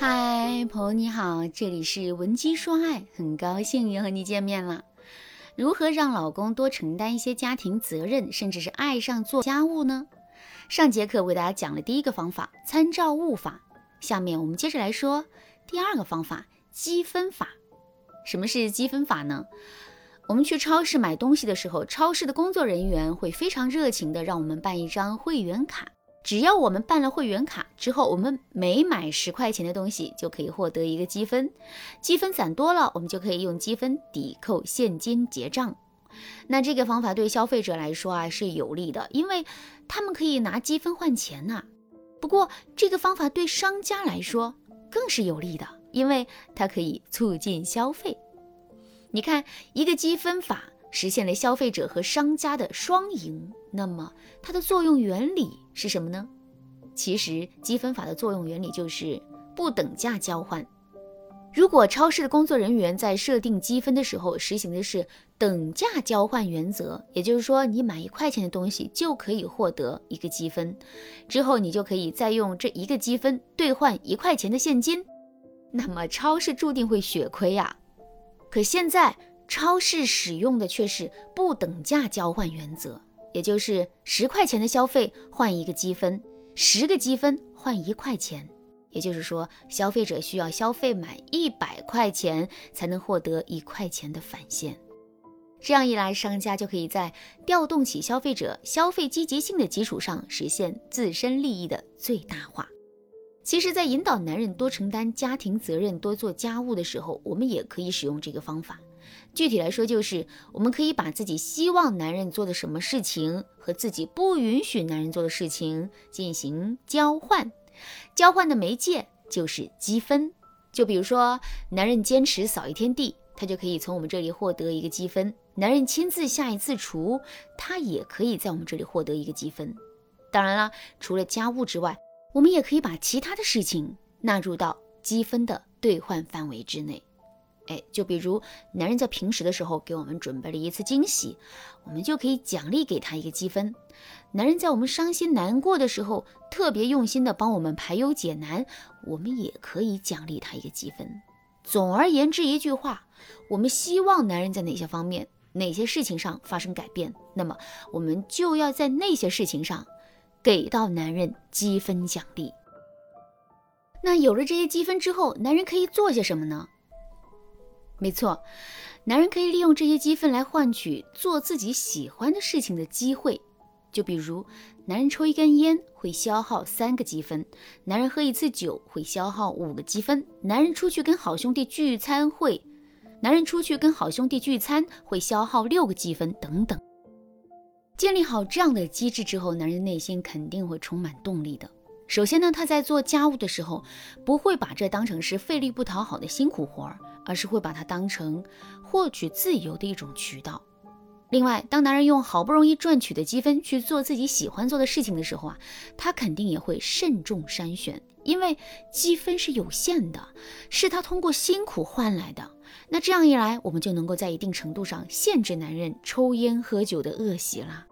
嗨，朋友你好，这里是文姬说爱，很高兴又和你见面了。如何让老公多承担一些家庭责任，甚至是爱上做家务呢？上节课为大家讲了第一个方法，参照物法。下面我们接着来说第二个方法，积分法。什么是积分法呢？我们去超市买东西的时候，超市的工作人员会非常热情的让我们办一张会员卡。只要我们办了会员卡之后，我们每买10块钱的东西就可以获得一个积分，积分攒多了，我们就可以用积分抵扣现金结账。那这个方法对消费者来说是有利的，因为他们可以拿积分换钱呐。不过这个方法对商家来说更是有利的，因为它可以促进消费。你看，一个积分法实现了消费者和商家的双赢，那么它的作用原理是什么呢？其实积分法的作用原理就是不等价交换。如果超市的工作人员在设定积分的时候实行的是等价交换原则，也就是说你买1块钱的东西就可以获得1个积分，之后你就可以再用这1个积分兑换1块钱的现金，那么超市注定会血亏可现在超市使用的却是不等价交换原则，也就是10块钱的消费换1个积分，10个积分换1块钱。也就是说，消费者需要消费满100块钱才能获得1块钱的返现。这样一来，商家就可以在调动起消费者消费积极性的基础上，实现自身利益的最大化。其实在引导男人多承担家庭责任，多做家务的时候，我们也可以使用这个方法。具体来说，就是我们可以把自己希望男人做的什么事情和自己不允许男人做的事情进行交换，交换的媒介就是积分。就比如说，男人坚持扫1天地，他就可以从我们这里获得1个积分；男人亲自下一次厨，他也可以在我们这里获得1个积分。当然了，除了家务之外，我们也可以把其他的事情纳入到积分的兑换范围之内。就比如男人在平时的时候给我们准备了一次惊喜，我们就可以奖励给他1个积分。男人在我们伤心难过的时候特别用心的帮我们排忧解难，我们也可以奖励他1个积分。总而言之一句话，我们希望男人在哪些方面、哪些事情上发生改变，那么我们就要在那些事情上给到男人积分奖励。那有了这些积分之后，男人可以做些什么呢？没错，男人可以利用这些积分来换取做自己喜欢的事情的机会。就比如，男人抽1根烟会消耗3个积分，男人喝1次酒会消耗5个积分，男人出去跟好兄弟聚餐会消耗6个积分等等。建立好这样的机制之后，男人内心肯定会充满动力的。首先呢，他在做家务的时候不会把这当成是费力不讨好的辛苦活，而是会把它当成获取自由的一种渠道。另外，当男人用好不容易赚取的积分去做自己喜欢做的事情的时候他肯定也会慎重筛选，因为积分是有限的，是他通过辛苦换来的。那这样一来，我们就能够在一定程度上限制男人抽烟喝酒的恶习啦。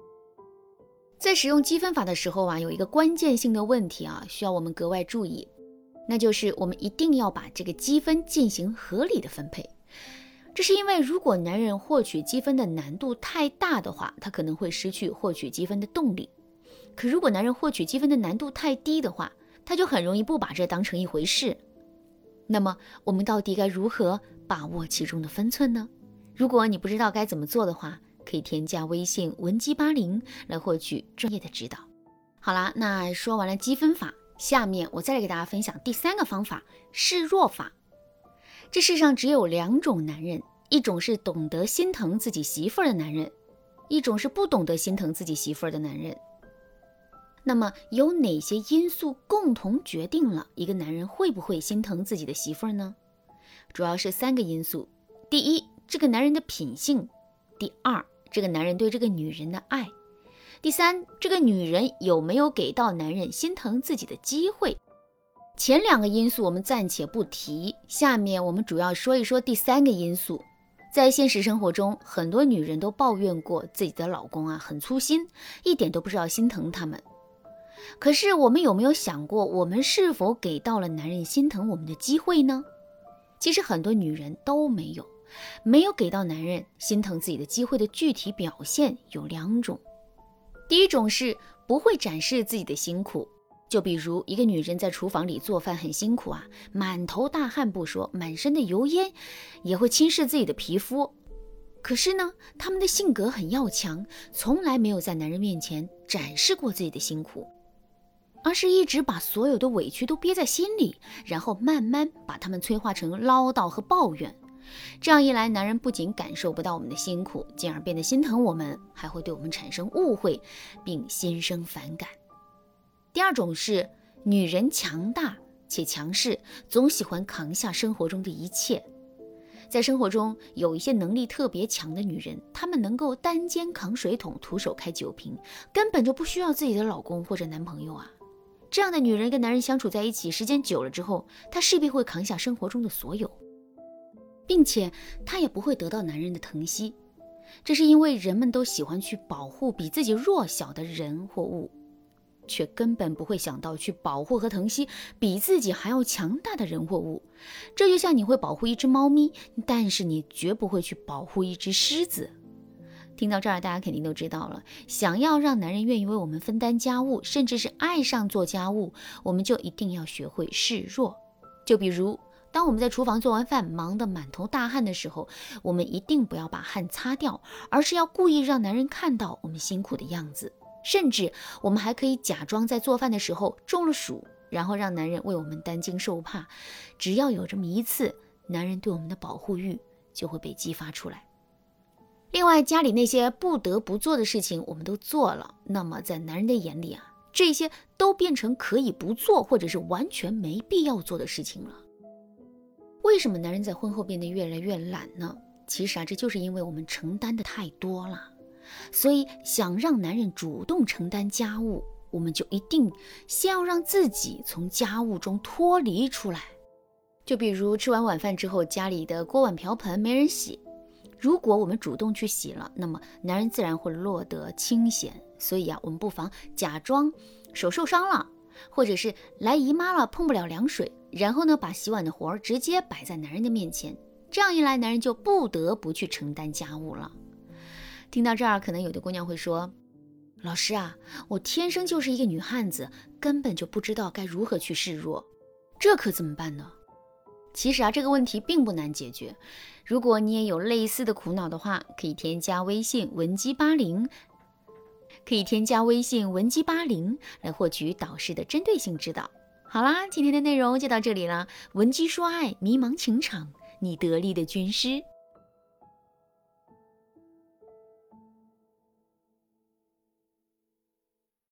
在使用积分法的时候有一个关键性的问题需要我们格外注意，那就是我们一定要把这个积分进行合理的分配。这是因为，如果男人获取积分的难度太大的话，他可能会失去获取积分的动力。可如果男人获取积分的难度太低的话，他就很容易不把这当成一回事。那么我们到底该如何把握其中的分寸呢？如果你不知道该怎么做的话，可以添加微信文姬80来获取专业的指导。好啦，那说完了积分法，下面我再来给大家分享第3个方法，示弱法。这世上只有2种男人，一种是懂得心疼自己媳妇儿的男人，一种是不懂得心疼自己媳妇儿的男人。那么有哪些因素共同决定了一个男人会不会心疼自己的媳妇儿呢？主要是3个因素。第一，这个男人的品性；第二，这个男人对这个女人的爱；第三，这个女人有没有给到男人心疼自己的机会。前2个因素我们暂且不提，下面我们主要说一说第3个因素。在现实生活中，很多女人都抱怨过自己的老公很粗心，一点都不知道心疼他们。可是我们有没有想过，我们是否给到了男人心疼我们的机会呢？其实很多女人都没有给到男人心疼自己的机会的具体表现有两种。第一种是不会展示自己的辛苦，就比如一个女人在厨房里做饭很辛苦啊，满头大汗不说，满身的油烟，也会侵蚀自己的皮肤。可是呢，她们的性格很要强，从来没有在男人面前展示过自己的辛苦，而是一直把所有的委屈都憋在心里，然后慢慢把她们催化成唠叨和抱怨。这样一来，男人不仅感受不到我们的辛苦，进而变得心疼我们，还会对我们产生误会，并心生反感。第二种是女人强大且强势，总喜欢扛下生活中的一切。在生活中，有一些能力特别强的女人，她们能够单肩扛水桶，徒手开酒瓶，根本就不需要自己的老公或者男朋友啊。这样的女人跟男人相处在一起时间久了之后，她势必会扛下生活中的所有，并且她也不会得到男人的疼惜。这是因为人们都喜欢去保护比自己弱小的人或物，却根本不会想到去保护和疼惜比自己还要强大的人或物。这就像你会保护一只猫咪，但是你绝不会去保护一只狮子。听到这儿，大家肯定都知道了，想要让男人愿意为我们分担家务，甚至是爱上做家务，我们就一定要学会示弱。就比如当我们在厨房做完饭，忙得满头大汗的时候，我们一定不要把汗擦掉，而是要故意让男人看到我们辛苦的样子。甚至我们还可以假装在做饭的时候中了暑，然后让男人为我们担惊受怕。只要有这么一次，男人对我们的保护欲就会被激发出来。另外，家里那些不得不做的事情我们都做了，那么在男人的眼里啊，这些都变成可以不做或者是完全没必要做的事情了。为什么男人在婚后变得越来越懒呢？其实啊，这就是因为我们承担的太多了。所以想让男人主动承担家务，我们就一定先要让自己从家务中脱离出来。就比如吃完晚饭之后，家里的锅碗瓢盆没人洗，如果我们主动去洗了，那么男人自然会落得清闲。所以啊，我们不妨假装手受伤了，或者是来姨妈了碰不了凉水，然后呢，把洗碗的活儿直接摆在男人的面前，这样一来，男人就不得不去承担家务了。听到这儿，可能有的姑娘会说，老师啊，我天生就是一个女汉子，根本就不知道该如何去示弱，这可怎么办呢？其实啊，这个问题并不难解决。如果你也有类似的苦恼的话，可以添加微信文姬80，来获取导师的针对性指导。好啦，今天的内容就到这里啦。文姬说爱，迷茫情场，你得力的军师。